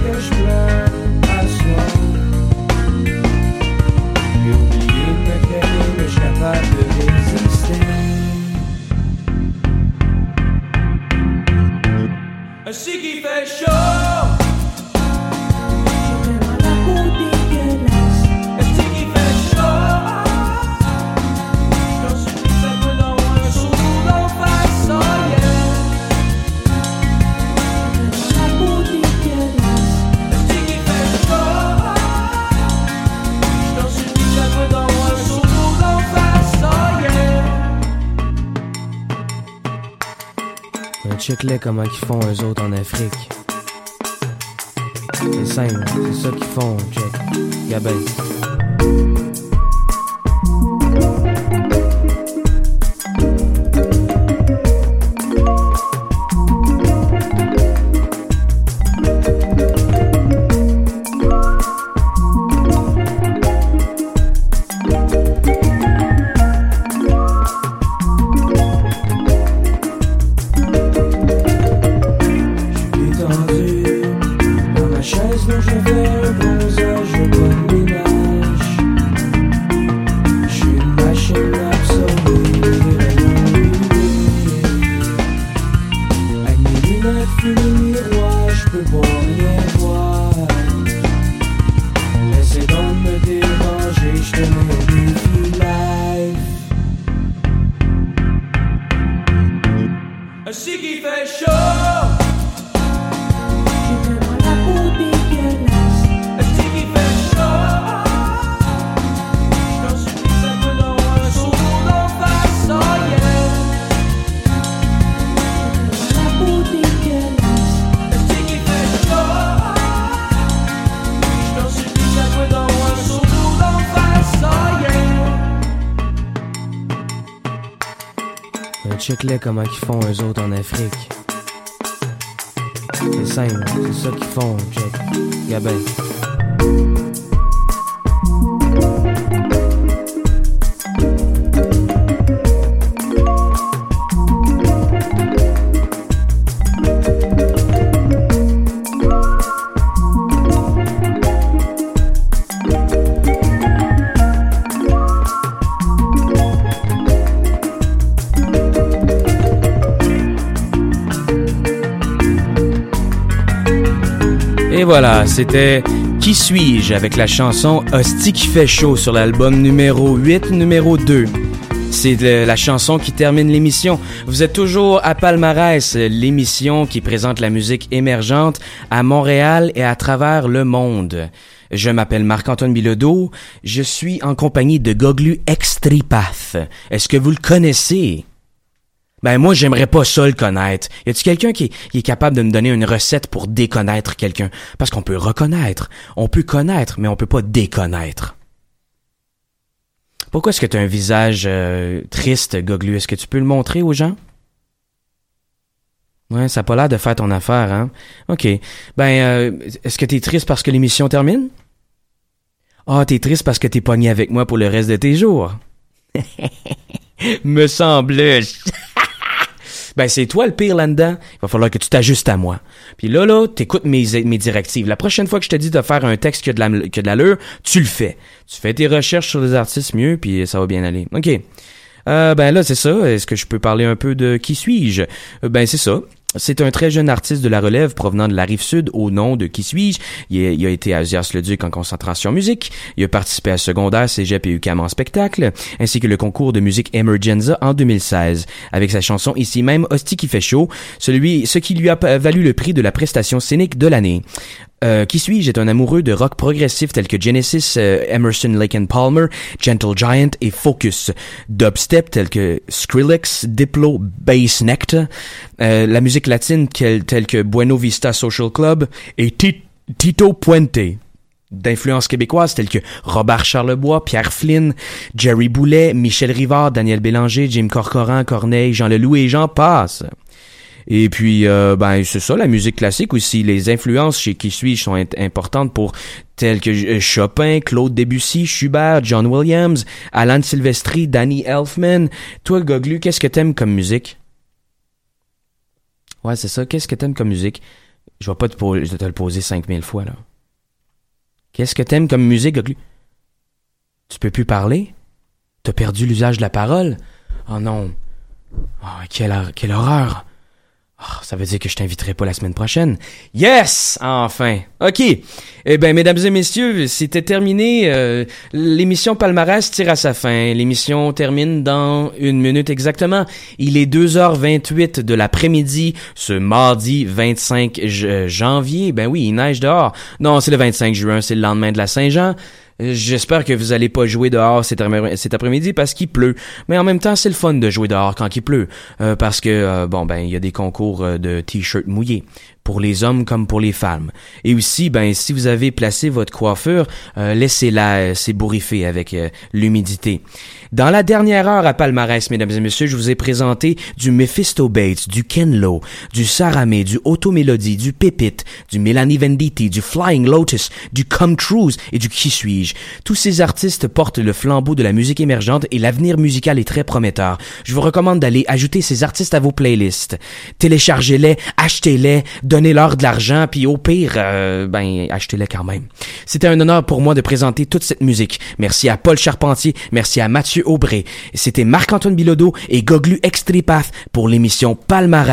peau dégueulasse. Hostie qui fait chaud. J't'en supplie, ça me donne un saut d'en face, oh yeah. J'ai vraiment la peau dégueulasse. Hostie qui fait chaud. J't'en supplie, ça me donne un saut d'en face, oh yeah. Check-les comment ils font eux autres en Afrique. C'est simple, c'est ça qu'ils font, check. Gabin. Comment ils font eux autres en Afrique. C'est simple, c'est ça qu'ils font, check. Gabin. Et voilà, c'était Qui suis-je avec la chanson Hostie qui fait chaud sur l'album numéro 8, numéro 2. C'est la chanson qui termine l'émission. Vous êtes toujours à Palmarès, l'émission qui présente la musique émergente à Montréal et à travers le monde. Je m'appelle Marc-Antoine Bilodeau. Je suis en compagnie de Goglu Extripath. Est-ce que vous le connaissez? Ben moi, j'aimerais pas ça le connaître. Y a-t-il quelqu'un qui est capable de me donner une recette pour déconnaître quelqu'un? Parce qu'on peut reconnaître, on peut connaître, mais on peut pas déconnaître. Pourquoi est-ce que tu as un visage triste, Goglu? Est-ce que tu peux le montrer aux gens? Ouais, ça a pas l'air de faire ton affaire, hein? OK. Ben, est-ce que t'es triste parce que l'émission termine? Ah, t'es triste parce que t'es pogné avec moi pour le reste de tes jours. Me semble-je. Ben, c'est toi le pire là-dedans. Il va falloir que tu t'ajustes à moi. Puis là, t'écoutes mes directives. La prochaine fois que je te dis de faire un texte qui a de l'allure, tu le fais. Tu fais tes recherches sur les artistes mieux, puis ça va bien aller. OK. Ben là, c'est ça. Est-ce que je peux parler un peu de Qui suis-je? Ben, c'est ça. C'est un très jeune artiste de la relève provenant de la Rive-Sud au nom de Qui suis-je. Il a été à Osias-le-Duc en concentration musique. Il a participé à secondaire, cégep et UQAM en spectacle, ainsi que le concours de musique Emergenza en 2016. Avec sa chanson ici même, Hostie qui fait chaud, ce qui lui a valu le prix de la prestation scénique de l'année. Qui suis-je est un amoureux de rock progressif tels que Genesis, Emerson, Lake and Palmer, Gentle Giant et Focus. Dubstep tels que Skrillex, Diplo, Bass Nectar. La musique latine telle que Buena Vista Social Club et Tito Puente. D'influences québécoises telles que Robert Charlebois, Pierre Flynn, Jerry Boulet, Michel Rivard, Daniel Bélanger, Jim Corcoran, Corneille, Jean Leloup et j'en passe. Et puis, ben c'est ça, la musique classique aussi. Les influences chez Qui suis-je sont importantes pour telles que Chopin, Claude Debussy, Schubert, John Williams, Alan Silvestri, Danny Elfman. Toi, Goglu, qu'est-ce que t'aimes comme musique? Ouais, c'est ça. Qu'est-ce que t'aimes comme musique? Je vais pas te le poser 5000 fois, là. Qu'est-ce que t'aimes comme musique, Goglu? Tu peux plus parler? T'as perdu l'usage de la parole? Oh non. Oh, quelle horreur. Oh, ça veut dire que je t'inviterai pas la semaine prochaine. Yes! Enfin! OK. Eh ben, mesdames et messieurs, c'était terminé. L'émission Palmarès tire à sa fin. L'émission termine dans 1 minute exactement. Il est 2h28 de l'après-midi, ce mardi 25 janvier. Ben oui, il neige dehors. Non, c'est le 25 juin, c'est le lendemain de la Saint-Jean. J'espère que vous allez pas jouer dehors cet après-midi parce qu'il pleut. Mais en même temps, c'est le fun de jouer dehors quand il pleut. Parce que, bon, ben, il y a des concours de t-shirts mouillés. Pour les hommes comme pour les femmes. Et aussi, ben, si vous avez placé votre coiffure, laissez-la s'ébouriffer avec l'humidité. Dans la dernière heure à Palmarès, mesdames et messieurs, je vous ai présenté du Mephisto Bates, du Ken Lo, du Saramé, du Auto-Melodi, du Pépite, du Mélanie Venditti, du Flying Lotus, du Com Truise et du Qui suis-je. Tous ces artistes portent le flambeau de la musique émergente et l'avenir musical est très prometteur. Je vous recommande d'aller ajouter ces artistes à vos playlists. Téléchargez-les, achetez-les, donnez-leur de l'argent, puis au pire, ben, achetez-les quand même. C'était un honneur pour moi de présenter toute cette musique. Merci à Paul Charpentier, merci à Mathieu Aubré. C'était Marc-Antoine Bilodeau et Goglu Extripath pour l'émission Palmarès.